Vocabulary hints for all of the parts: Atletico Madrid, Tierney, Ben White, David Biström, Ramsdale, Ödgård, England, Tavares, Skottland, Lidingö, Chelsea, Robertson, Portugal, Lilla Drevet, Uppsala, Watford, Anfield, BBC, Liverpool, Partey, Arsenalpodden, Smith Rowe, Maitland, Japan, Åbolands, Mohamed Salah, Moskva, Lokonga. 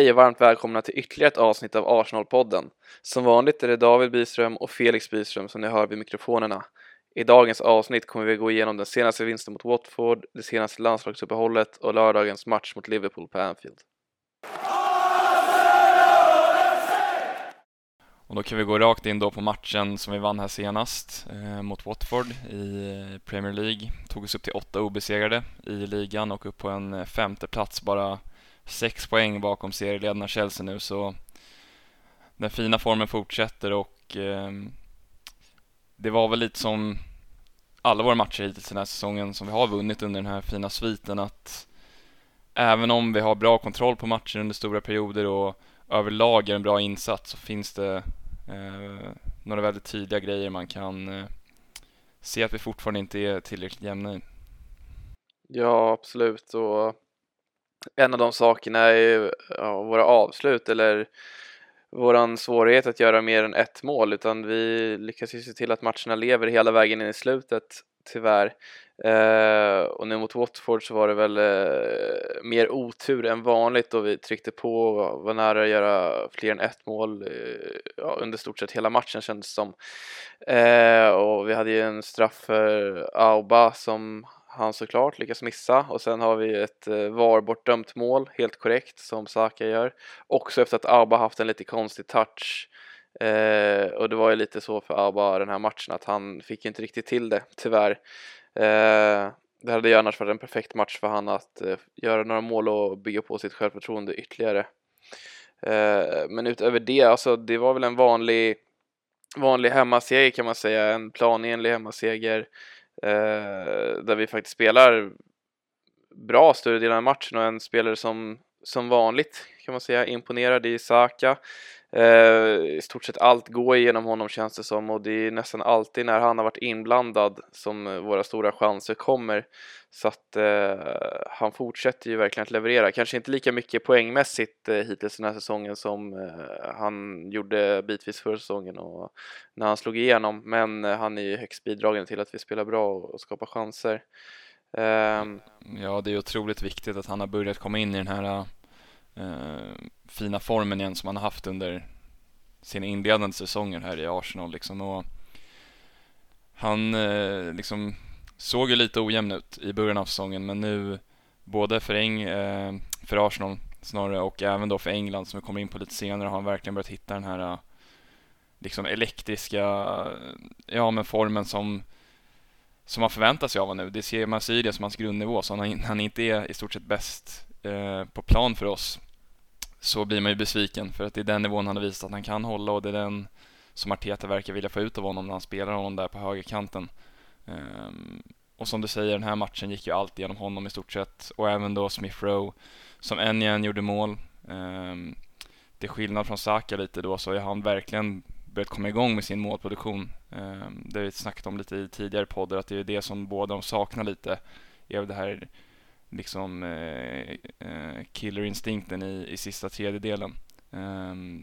Hej och varmt välkomna till ytterligare ett avsnitt av Arsenalpodden. Som vanligt är det David Biström och Felix Biström som ni hör vid mikrofonerna. I dagens avsnitt kommer vi gå igenom den senaste vinsten mot Watford, det senaste landslagsuppehållet och lördagens match mot Liverpool på Anfield. Och då kan vi gå rakt in då på matchen som vi vann här senast mot Watford i Premier League. Tog oss upp till 8 obesegrade i ligan och upp på en femte plats, bara 6 poäng bakom serieledarna Chelsea nu, så den fina formen fortsätter. Och det var väl lite som alla våra matcher hittills den här säsongen som vi har vunnit under den här fina sviten, att även om vi har bra kontroll på matchen under stora perioder och överlag är en bra insats, så finns det några väldigt tydliga grejer man kan se att vi fortfarande inte är tillräckligt jämna i. Ja, absolut. Och en av de sakerna är ju våra avslut, eller våran svårighet att göra mer än ett mål, utan vi lyckas ju se till att matcherna lever hela vägen in i slutet, tyvärr. Och nu mot Watford så var det väl mer otur än vanligt, och vi tryckte på och var nära att göra fler än ett mål under stort sett hela matchen, kändes som. Och vi hade ju en straff för Auba som han såklart lyckas missa, och sen har vi ett VAR bortdömt mål, helt korrekt, som Saka gör. Också efter att Auba haft en lite konstig touch. Och det var ju lite så för Auba den här matchen, att han fick inte riktigt till det, tyvärr. Det hade ju annars varit en perfekt match för han att göra några mål och bygga på sitt självförtroende ytterligare. Men utöver det, alltså, det var väl en vanlig hemmaseger kan man säga. En planenlig hemmaseger. Där vi faktiskt spelar bra större delen av matchen, och en spelare som vanligt kan man säga imponerade i Saka. I stort sett allt går igenom honom, känns det som, och det är nästan alltid när han har varit inblandad som våra stora chanser kommer. Så att han fortsätter ju verkligen att leverera. Kanske inte lika mycket poängmässigt hittills den här säsongen som han gjorde bitvis förra säsongen och när han slog igenom, men han är ju högst bidragande till att vi spelar bra och skapar chanser. Ja, det är otroligt viktigt att han har börjat komma in i den här fina formen igen som han har haft under sina inledande säsonger här i Arsenal liksom. Och han liksom såg ju lite ojämn ut i början av säsongen, men nu både för Arsenal snarare, och även då för England som vi kommer in på lite senare, har han verkligen börjat hitta den här liksom elektriska formen som man förväntar sig av nu. Det ser man sig det som hans grundnivå, så han inte är i stort sett bäst på plan för oss, så blir man ju besviken, för att det är den nivån han har visat att han kan hålla, och det är den som Arteta verkar vilja få ut av honom när han spelar honom där på högerkanten. Och som du säger, den här matchen gick ju allt genom honom i stort sett, och även då Smith Rowe som än gjorde mål. Till skillnad från Saka lite då, så har han verkligen börjat komma igång med sin målproduktion. Det har vi snackat om lite i tidigare poddar, att det är det som båda de saknar lite, är det här liksom killerinstinkten i sista tredjedelen.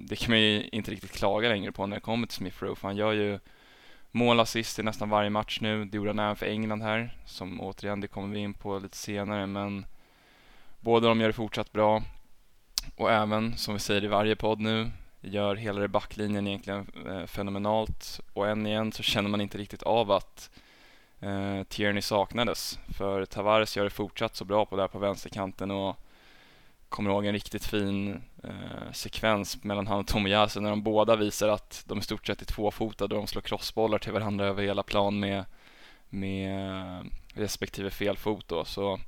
Det kan man ju inte riktigt klaga längre på när det kommer till Smith Rowe, för han gör ju målassist i nästan varje match nu. Det gjorde han även för England här, som återigen, det kommer vi in på lite senare, men båda de gör det fortsatt bra, och även, som vi säger i varje podd nu, gör hela det backlinjen egentligen fenomenalt. Och än igen så känner man inte riktigt av att Tierney saknades, för Tavares gör det fortsatt så bra på där på vänsterkanten, och kommer ihåg en riktigt fin sekvens mellan han och Tomias när de båda visar att de i stort sett är tvåfotade och de slår crossbollar till varandra över hela plan med respektive felfot då. Så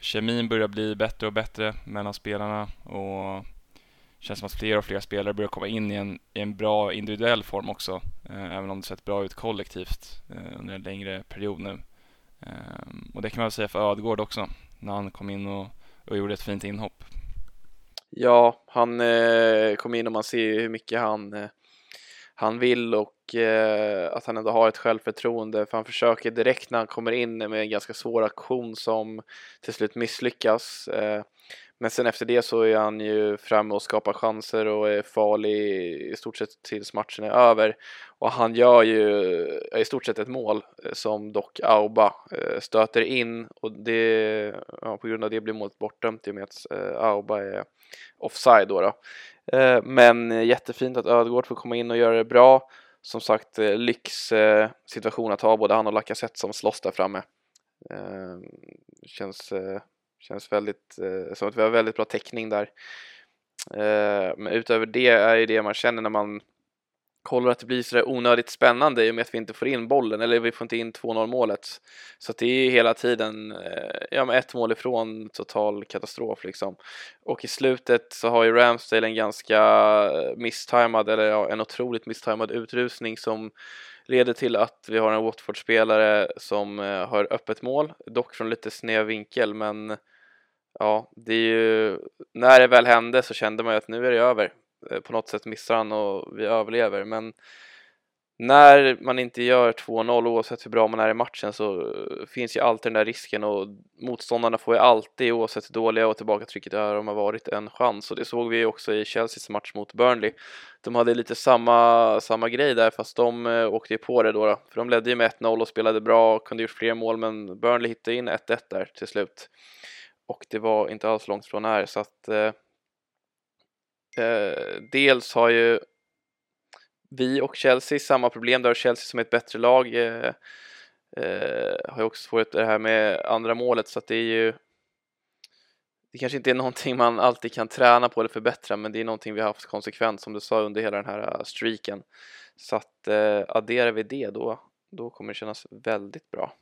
kemin börjar bli bättre och bättre mellan spelarna, och känns som att fler och fler spelare börjar komma in i en bra individuell form också. Även om det sett bra ut kollektivt under en längre period nu. Och det kan man väl säga för Ödgård också, när han kom in och gjorde ett fint inhopp. Ja, han kom in och man ser hur mycket han vill, och att han ändå har ett självförtroende. För han försöker direkt när han kommer in med en ganska svår aktion som till slut misslyckas. Men sen efter det så är han ju framme och skapar chanser och är farlig i stort sett tills matchen är över. Och han gör ju i stort sett ett mål som dock Auba stöter in. Och det, ja, på grund av det blir målet bortdömt i och med att Auba är offside då. Men jättefint att Ödgård får komma in och göra det bra. Som sagt, lyxsituation att ha både han och Lacazette som slåss där framme. Känns väldigt som att vi har väldigt bra täckning där. Men utöver det är ju det man känner när man kollar att det blir sådär onödigt spännande i och med att vi inte får in bollen. Eller vi får inte in 2-0 målet. Så att det är ju hela tiden ett mål ifrån total katastrof liksom. Och i slutet så har ju Ramsdale en ganska misstimad, en otroligt misstimad utrusning som leder till att vi har en Watford-spelare som har öppet mål. Dock från lite sned vinkel, men ja, det är ju, när det väl hände så kände man ju att nu är det över. På något sätt missar han och vi överlever. Men när man inte gör 2-0 oavsett hur bra man är i matchen så finns ju alltid den där risken. Och motståndarna får ju alltid, oavsett hur dåliga och tillbakatrycket är, om har varit en chans. Och det såg vi också i Chelseas match mot Burnley. De hade lite samma grej där, fast de åkte ju på det då. För de ledde ju med 1-0 och spelade bra och kunde gjort fler mål. Men Burnley hittade in 1-1 där till slut. Och det var inte alls långt från här. Så att... dels har ju vi och Chelsea samma problem där. Chelsea som är ett bättre lag har ju också svårt det här med andra målet. Så att det är ju, det kanske inte är någonting man alltid kan träna på eller förbättra, men det är någonting vi har haft konsekvent, som du sa, under hela den här streaken. Så att adderar vi det då kommer det kännas väldigt bra.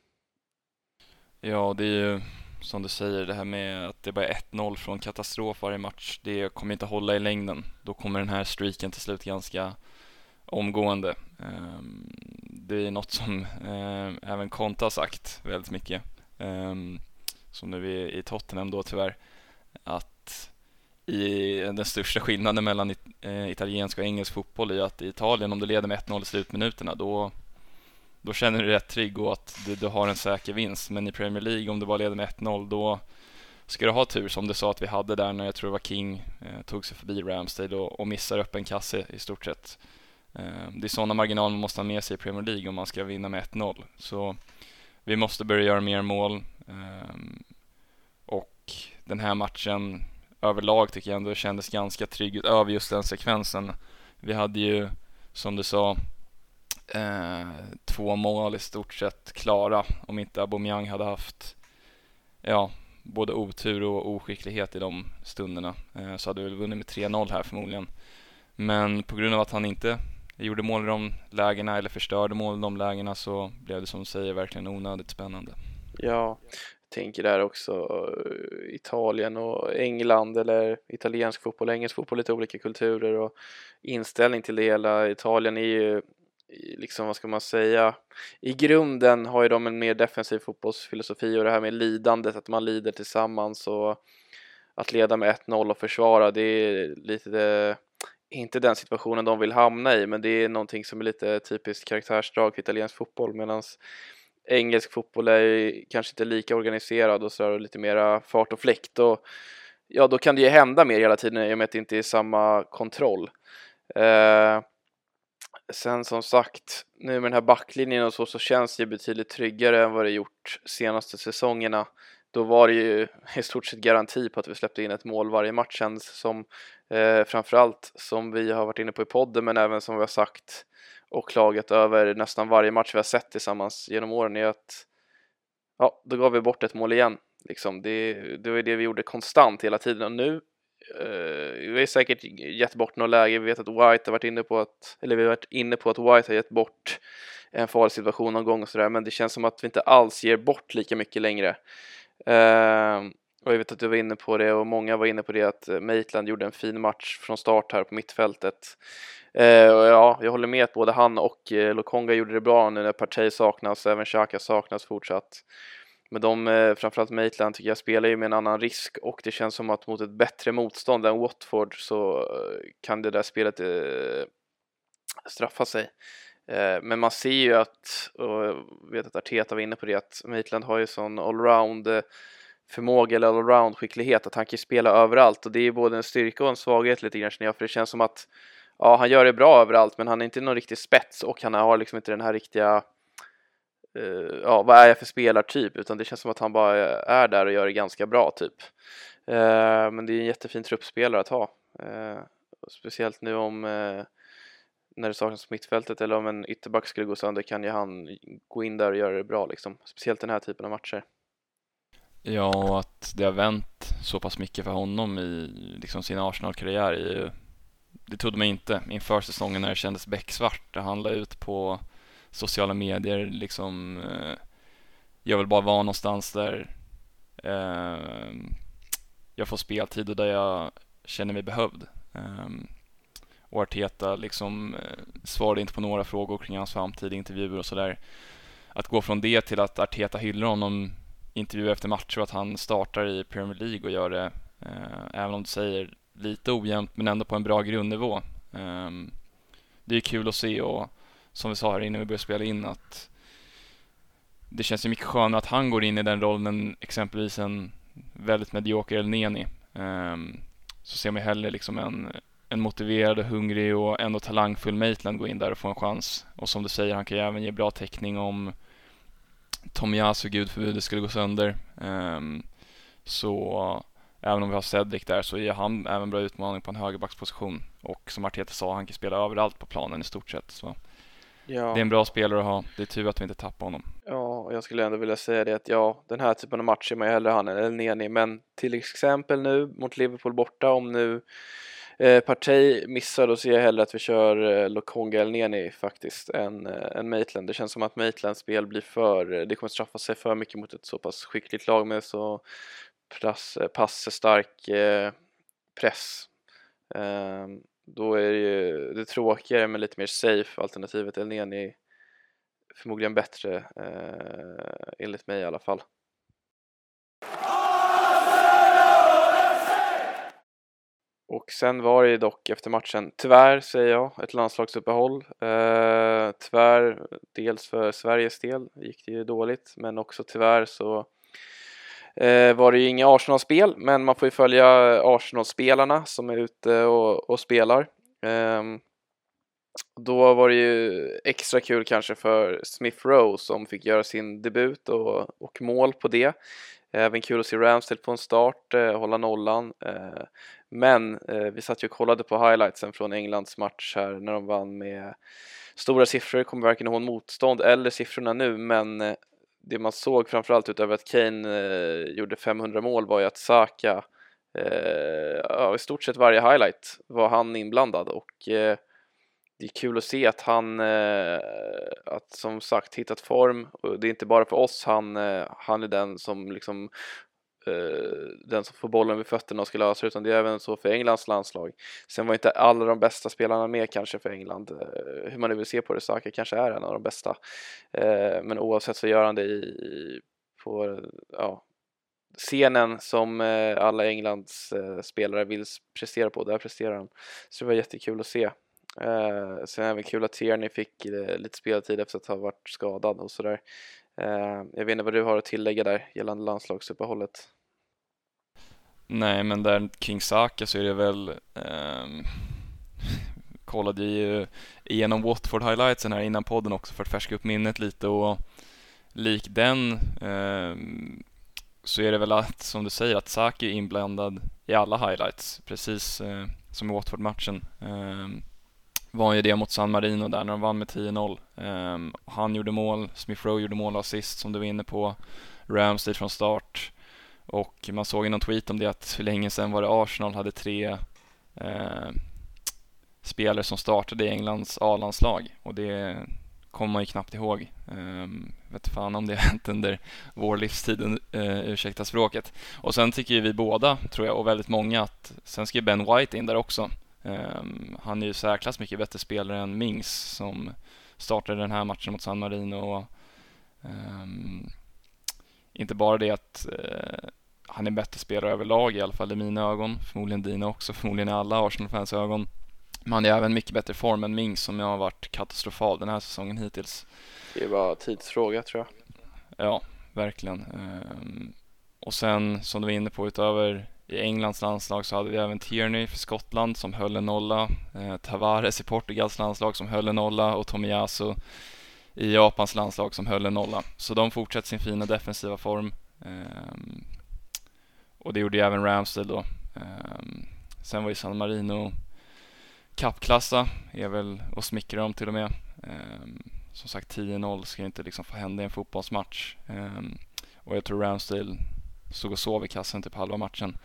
Ja, det är ju som du säger, det här med att det bara är 1-0 från katastrof varje match, det kommer inte hålla i längden. Då kommer den här streaken till slut ganska omgående. Det är något som även Conte har sagt väldigt mycket, som nu är i Tottenham då tyvärr, att i den största skillnaden mellan italiensk och engelsk fotboll är att i Italien, om du leder med 1-0 i slutminuterna, då känner du dig rätt trygg och att du har en säker vinst. Men i Premier League, om du bara leder med 1-0, då ska du ha tur, som du sa att vi hade där när jag tror det var King tog sig förbi Ramsdale och missar upp en kasse i stort sett. Det är sådana marginaler man måste ha med sig i Premier League om man ska vinna med 1-0. Så vi måste börja göra mer mål. Och den här matchen överlag tycker jag ändå kändes ganska trygg utöver just den sekvensen. Vi hade ju, som du sa, 2 mål i stort sett klara, om inte Aubameyang hade haft både otur och oskicklighet i de stunderna, så hade vi väl vunnit med 3-0 här förmodligen. Men på grund av att han inte gjorde mål i de lägena eller förstörde mål i de lägena, så blev det, som du säger, verkligen onödigt spännande. Ja, jag tänker där också Italien och England, eller italiensk fotboll, engelsk fotboll, lite olika kulturer och inställning till det hela. Italien är ju liksom, vad ska man säga, i grunden har ju de en mer defensiv fotbollsfilosofi, och det här med lidandet, att man lider tillsammans, och att leda med 1-0 och försvara, det är lite inte den situationen de vill hamna i, men det är någonting som är lite typiskt karaktärsdrag för italiensk fotboll, medan engelsk fotboll är kanske inte lika organiserad och så där, och lite mera fart och fläkt, och ja, då kan det ju hända mer hela tiden i och med att det inte är samma kontroll. Sen som sagt, nu med den här backlinjen och så känns det ju betydligt tryggare än vad det gjort senaste säsongerna. Då var det ju i stort sett garanti på att vi släppte in ett mål varje match, känns som, framförallt som vi har varit inne på i podden, men även som vi har sagt och klagat över nästan varje match vi har sett tillsammans genom åren, är att då gav vi bort ett mål igen liksom. Det var det vi gjorde konstant hela tiden, och nu vi är säkert gett bort något läge. Vi vet att White har varit inne på att, eller vi har varit inne på att White har gett bort en farlig situation någon gång och sådär, men det känns som att vi inte alls ger bort lika mycket längre. Och jag vet att du var inne på det, och många var inne på det, att Maitland gjorde en fin match från start här på mittfältet. Och jag håller med att både han och Lokonga gjorde det bra nu när Partey saknas, även Xhaka saknas fortsatt. Men framförallt Maitland tycker jag spelar ju med en annan risk, och det känns som att mot ett bättre motstånd än Watford så kan det där spelet straffa sig. Men man ser ju att, och jag vet att Arteta var inne på det, att Maitland har ju sån allround förmåga eller allround-skicklighet, att han kan spela överallt, och det är både en styrka och en svaghet lite grann, för det känns som att ja, han gör det bra överallt, men han är inte någon riktig spets, och han har liksom inte den här riktiga ja, vad är jag för spelartyp, utan det känns som att han bara är där och gör det ganska bra typ. Men det är en jättefin truppspelare att ha, speciellt nu om när det saknas mittfältet, eller om en ytterback skulle gå sönder, kan ju han gå in där och göra det bra liksom, speciellt den här typen av matcher. Ja, och att det har vänt så pass mycket för honom i liksom sin Arsenal-karriär är ju, det trodde man inte inför säsongen när det kändes becksvart. Han la ut på sociala medier liksom, jag vill bara vara någonstans där jag får speltid och där jag känner mig behövd. Och Arteta liksom svarade inte på några frågor kring hans framtida intervjuer och sådär. Att gå från det till att Arteta hyllar honom intervju efter matcher, att han startar i Premier League och gör det, även om du säger lite ojämnt, men ändå på en bra grundnivå. Det är kul att se, och som vi sa här innan vi började spela in, att det känns ju mycket skönare att han går in i den rollen än exempelvis en väldigt medioker Elneni. Så ser man hellre liksom en motiverad och hungrig och ändå talangfull Maitland gå in där och få en chans. Och som du säger, han kan ju även ge bra täckning om Tomias och gudförbudet skulle gå sönder. Så även om vi har Cedric där, så ger han även bra utmaning på en högerbacksposition. Och som Arteta sa, han kan spela överallt på planen i stort sett. Så ja, det är en bra spelare att ha. Det är tur att vi inte tappar honom. Ja, och jag skulle ändå vilja säga det att ja, den här typen av matcher man ju hellre han eller Elneni. Men till exempel nu mot Liverpool borta, om nu Partey missar, då ser jag hellre att vi kör Lokonga eller Elneni faktiskt än Maitland. Det känns som att Maitlands spel blir det kommer straffa sig för mycket mot ett så pass skickligt lag med så passstark press. Då är det ju det tråkigare men lite mer safe alternativet. Elneni är förmodligen bättre enligt mig i alla fall. Och sen var det dock efter matchen, tyvärr säger jag, ett landslagsuppehåll. Tyvärr, dels för Sveriges del gick det ju dåligt, men också tyvärr så var det ju inga Arsenal-spel. Men man får ju följa Arsenal-spelarna som är ute och spelar. Då var det ju extra kul kanske för Smith Rowe som fick göra sin debut och mål på det. Även kul att se Ramsdale på en start, hålla nollan. Men vi satt ju och kollade på highlightsen från Englands match här när de vann med stora siffror. Kommer varken ihåg motstånd eller siffrorna nu, men det man såg framförallt utöver att Kane gjorde 500 mål var ju att Saka, ja, i stort sett varje highlight var han inblandad, och det är kul att se att han att som sagt hittat form, och det är inte bara för oss, han är den som liksom den som får bollen vid fötterna och ska lösa, utan det är även så för Englands landslag. Sen var inte alla de bästa spelarna med kanske för England, hur man nu vill se på det. Saka kanske är en av de bästa, men oavsett så gör han det på ja, scenen som alla Englands spelare vill prestera på, där presterar de. Så det var jättekul att se. Sen även kul att Tierney fick lite speltid efter att ha varit skadad och sådär. Jag vet inte vad du har att tillägga där gällande landslagsuppehållet. Nej, men där kring Saka så är det väl kollade ju igenom Watford highlightsen här innan podden också för att färska upp minnet lite, och lik den så är det väl att, som du säger, att Saka är inblandad i alla highlights, precis som i Watford-matchen. Var ju det mot San Marino där när de vann med 10-0. Han gjorde mål, Smith Rowe gjorde mål och assist som du var inne på, Ramsdale från start, och man såg i någon tweet om det att hur länge sedan var det Arsenal hade 3 spelare som startade i Englands A-landslag, och det kommer man ju knappt ihåg. Vet fan om det har hänt under vår livstid, ursäkta språket. Och sen tycker ju vi båda, tror jag, och väldigt många, att sen ska Ben White in där också. Han är ju särklass mycket bättre spelare än Mings som startade den här matchen mot San Marino, och inte bara det att han är bättre spelare överlag, i alla fall i mina ögon, förmodligen dina också, förmodligen i alla Arsenal-fans ögon, men han är även mycket bättre form än Mings som jag har varit katastrofal den här säsongen hittills. Det var tidsfråga, tror jag. Ja, verkligen. Och sen, som du var inne på, utöver i Englands landslag så hade vi även Tierney för Skottland som höll en nolla, Tavares i Portugals landslag som höll en nolla och Tomias i Japans landslag som höll en nolla. Så de fortsätter sin fina defensiva form. Och det gjorde ju även Ramsdale då. Sen var ju San Marino kappklassa, är väl och smickrar dem till och med. Som sagt, 10-0 ska ju inte liksom få hända i en fotbollsmatch. Och jag tror Ramsdale såg och sov i kassen typ halva matchen.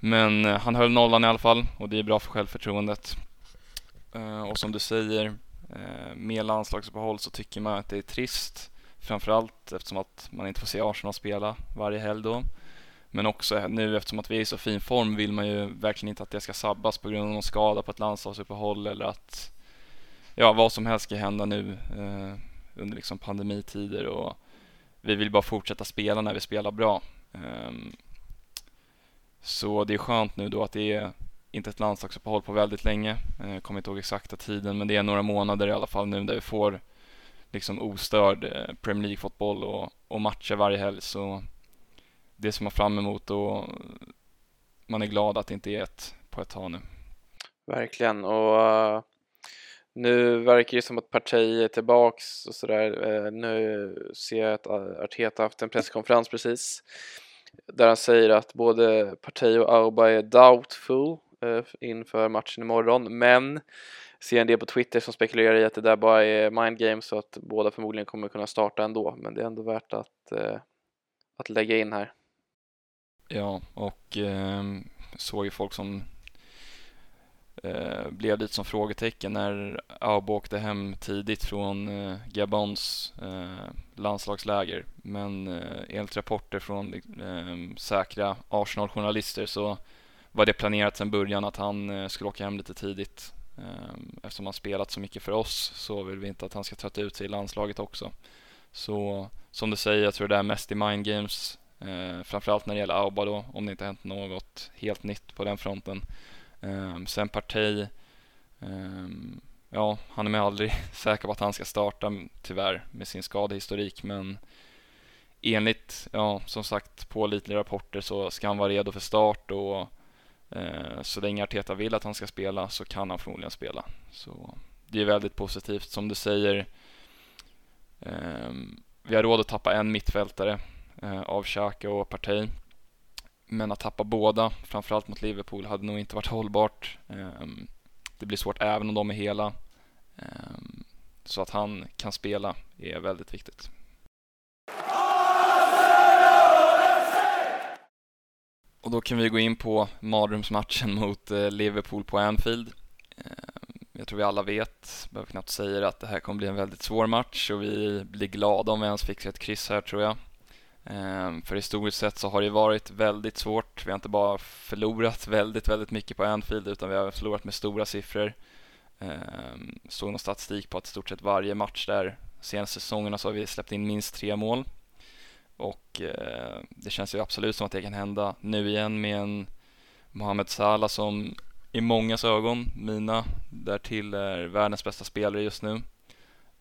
Men han höll nollan i alla fall, och det är bra för självförtroendet. Och som du säger, med landslagsuppehåll så tycker man att det är trist. Framförallt eftersom att man inte får se Arsenal spela varje helg då. Men också nu eftersom att vi är i så fin form vill man ju verkligen inte att det ska sabbas på grund av någon skada på ett landslagsuppehåll eller att ja, vad som helst ska hända nu under liksom pandemitider, och vi vill bara fortsätta spela när vi spelar bra. Så det är skönt nu då att det är inte ett landslagsuppehåll på väldigt länge. Jag kommer inte ihåg exakta tiden, men det är några månader i alla fall nu där vi får liksom ostörd Premier League-fotboll och matcher varje helg. Så det som man fram emot, och man är glad att det inte är ett på ett tag nu. Verkligen, och nu verkar det som att Partey är tillbaks och sådär. Nu ser jag att Arteta haft en presskonferens precis där han säger att både Partey och Auba är doubtful inför matchen imorgon, men ser en del på Twitter som spekulerar i att det där bara är mind games och att båda förmodligen kommer kunna starta ändå, men det är ändå värt att lägga in här. Ja, och såg ju folk som blev lite som frågetecken när Aubameyang åkte hem tidigt från Gabons landslagsläger. Men enligt rapporter från säkra Arsenal-journalister så var det planerat sedan början att han skulle åka hem lite tidigt. Eftersom han spelat så mycket för oss så vill vi inte att han ska trötta ut sig i landslaget också. Så som du säger, jag tror det är mest i mind games. Framförallt när det gäller Aubameyang då, om det inte hänt något helt nytt på den fronten. Sen Partey, ja, han är med aldrig säker på att han ska starta tyvärr med sin skadehistorik, men enligt, ja, som sagt, pålitliga rapporter så ska han vara redo för start, och så länge Arteta vill att han ska spela så kan han förmodligen spela. Så det är väldigt positivt, som du säger. Vi har råd att tappa en mittfältare av Xhaka och Partey. Men att tappa båda, framförallt mot Liverpool, hade nog inte varit hållbart. Det blir svårt även om de är hela. Så att han kan spela är väldigt viktigt. Och då kan vi gå in på mardrömsmatchen mot Liverpool på Anfield. Jag tror vi alla vet, behöver knappt säga, att det här kommer bli en väldigt svår match. Och vi blir glada om vi ens fixar ett kryss här, tror jag. För historiskt sett så har det varit väldigt svårt. Vi har inte bara förlorat väldigt, väldigt mycket på Anfield, utan vi har förlorat med stora siffror. Såg någon statistik på att i stort sett varje match där senaste säsongerna så har vi släppt in minst 3 mål. Och det känns ju absolut som att det kan hända nu igen med en Mohamed Salah som i mångas ögon, mina därtill, är världens bästa spelare just nu.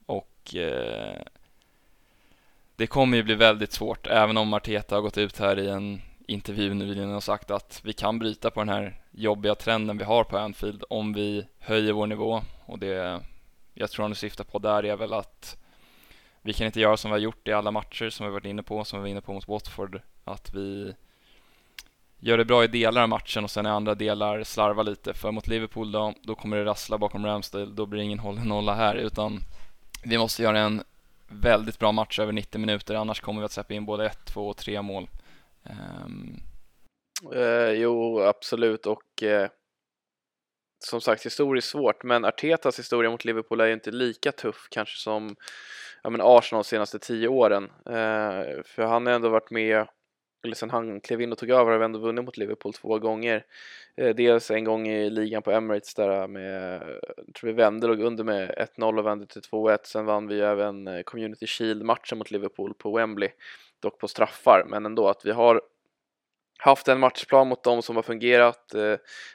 Och det kommer ju bli väldigt svårt, även om Arteta har gått ut här i en intervju nyligen och sagt att vi kan bryta på den här jobbiga trenden vi har på Anfield om vi höjer vår nivå. Och det jag tror han syftar på där är väl att vi kan inte göra som vi har gjort i alla matcher som vi varit inne på, som vi var inne på mot Watford, att vi gör det bra i delar av matchen och sen i andra delar slarvar lite. För mot Liverpool då kommer det rassla bakom Ramsdale, då blir det ingen nolla här, utan vi måste göra en väldigt bra match över 90 minuter, annars kommer vi att släppa in både 1, 2 och 3 mål. Jo, absolut, och som sagt, historiskt svårt, men Artetas historia mot Liverpool är ju inte lika tuff kanske som Arsenal de senaste 10 åren. För han har ändå varit med, eller sen han klev in och tog över, har ändå vunnit mot Liverpool 2 gånger. Dels en gång i ligan på Emirates där med, tror vi vände, låg under med 1-0 och vände till 2-1. Sen vann vi även Community Shield-matchen mot Liverpool på Wembley, dock på straffar. Men ändå att vi har haft en matchplan mot dem som har fungerat,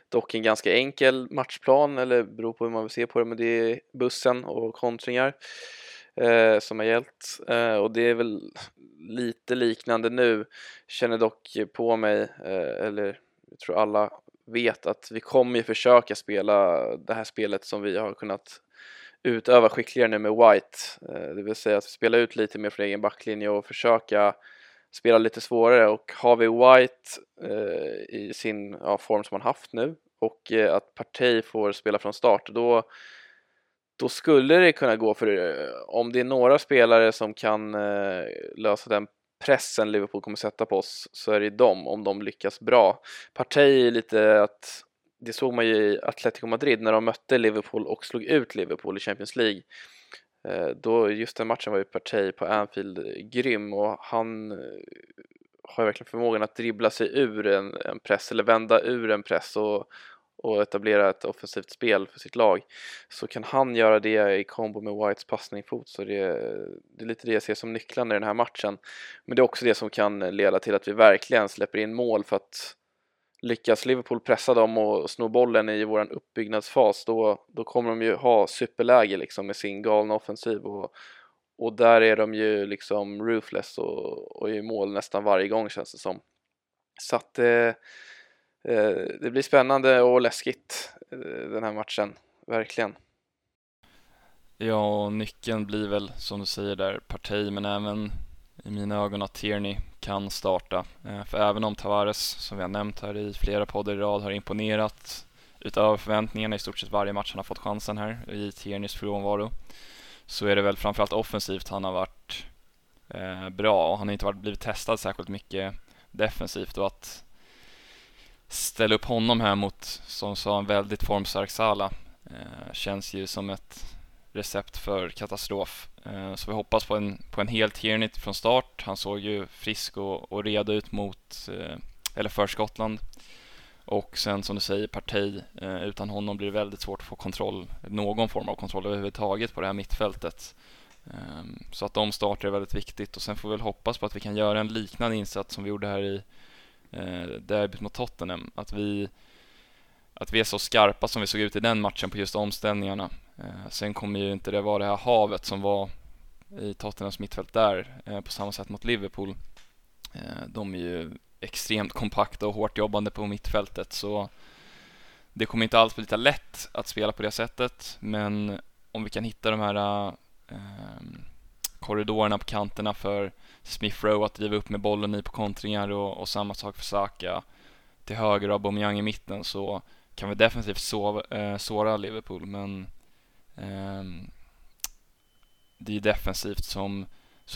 dock en ganska enkel matchplan, eller beror på hur man vill se på det, men det är bussen och kontringar. som har gällt. Och det är väl lite liknande nu. Känner dock på mig, eller jag tror alla vet, att vi kommer ju försöka spela det här spelet som vi har kunnat utöva skickligare nu med White. Det vill säga att spela ut lite mer från egen backlinje och försöka spela lite svårare. Och har vi White i sin form som han haft nu, och att Partey får spela från start, då skulle det kunna gå. För om det är några spelare som kan lösa den pressen Liverpool kommer sätta på oss, så är det dem, om de lyckas bra. Partey är lite att, det såg man ju i Atletico Madrid när de mötte Liverpool och slog ut Liverpool i Champions League. Då, just den matchen var ju Partey på Anfield grym, och han har verkligen förmågan att dribbla sig ur en press, eller vända ur en press och etablera ett offensivt spel för sitt lag. Så kan han göra det i kombo med Whites passningsfot, så det är lite det jag ser som nycklarna i den här matchen. Men det är också det som kan leda till att vi verkligen släpper in mål, för att lyckas Liverpool pressa dem och snå bollen i våran uppbyggnadsfas, då kommer de ju ha superläge liksom med sin galna offensiv, och där är de ju liksom ruthless och i mål nästan varje gång, känns det som. Så att det blir spännande och läskigt den här matchen, verkligen. Ja, nyckeln blir väl som du säger där Partey, men även i mina ögon att Tierney kan starta. För även om Tavares, som vi har nämnt här i flera poddar i rad, har imponerat utöver förväntningarna i stort sett varje match han har fått chansen här i Tierneys frånvaro, så är det väl framförallt offensivt han har varit bra, och han har inte blivit testad särskilt mycket defensivt. Och att ställa upp honom här mot, som sa, en väldigt formstark Sala känns ju som ett recept för katastrof. Så vi hoppas på en helt Tierney från start. Han såg ju frisk och redo ut mot eller för Skottland. Och sen, som du säger, Partey, utan honom blir det väldigt svårt att få kontroll, någon form av kontroll överhuvudtaget på det här mittfältet. Så att de startar är väldigt viktigt, och sen får vi väl hoppas på att vi kan göra en liknande insats som vi gjorde här i derbyt mot Tottenham, att vi är så skarpa som vi såg ut i den matchen på just omställningarna. Sen kommer ju inte det vara det här havet som var i Tottenhams mittfält där på samma sätt mot Liverpool. De är ju extremt kompakta och hårt jobbande på mittfältet, så det kommer inte alls bli lite lätt att spela på det sättet. Men om vi kan hitta de här korridorerna på kanterna för Smith Rowe att driva upp med bollen i på kontringar, och samma sak för Saka till höger och Aubameyang i mitten, så kan vi definitivt såra Liverpool. Men det är defensivt som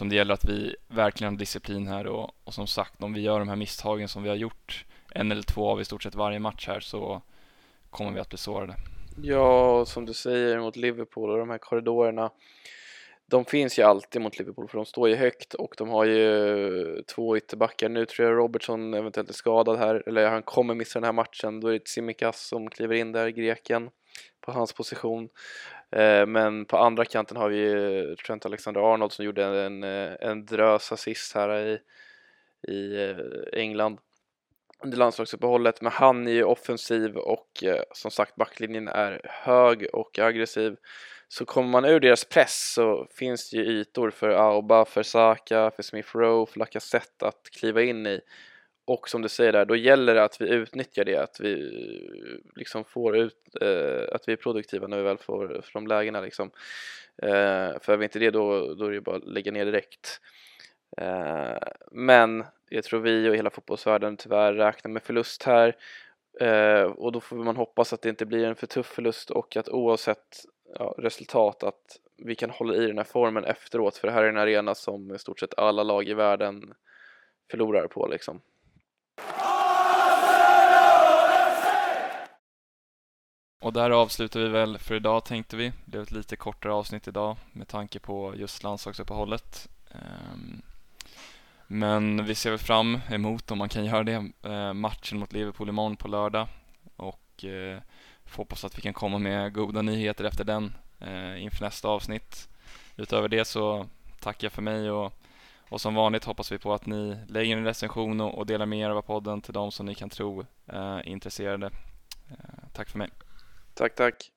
det gäller att vi verkligen har disciplin här, och som sagt, om vi gör de här misstagen som vi har gjort en eller två av i stort sett varje match här, så kommer vi att bli sårade. Ja, som du säger, mot Liverpool, och de här korridorerna, de finns ju alltid mot Liverpool, för de står ju högt, och de har ju två ytterbackar. Nu tror jag Robertson eventuellt är skadad här, eller han kommer missa den här matchen. Då är det Tsimikas som kliver in där, greken, på hans position. Men på andra kanten har vi ju Trent Alexander-Arnold som gjorde en drös assist här i England under landslagsuppehållet. Men han är ju offensiv, och som sagt, backlinjen är hög och aggressiv. Så kommer man ur deras press, så finns det ju ytor för Auba, för Saka, för Smith Rowe, för Lacazette att kliva in i. Och som du säger där, då gäller det att vi utnyttjar det, att vi liksom får ut, att vi är produktiva när vi väl får från lägena liksom. För är vi inte det, då är det bara att lägga ner direkt. Men jag tror vi och hela fotbollsvärlden tyvärr räknar med förlust här. Och då får man hoppas att det inte blir en för tuff förlust, och att oavsett resultat, att vi kan hålla i den här formen efteråt. För det här är en arena som i stort sett alla lag i världen förlorar på liksom. Och där avslutar vi väl för idag, tänkte vi. Det blev ett lite kortare avsnitt idag med tanke på just landslagsuppehållet. Men vi ser väl fram emot, om man kan göra det, matchen mot Liverpool imorgon på lördag. Och får hoppas att vi kan komma med goda nyheter efter den inför nästa avsnitt. Utöver det så tackar jag för mig, och som vanligt hoppas vi på att ni lägger en recension och delar med er av podden till de som ni kan tro är intresserade. Tack för mig. Tack.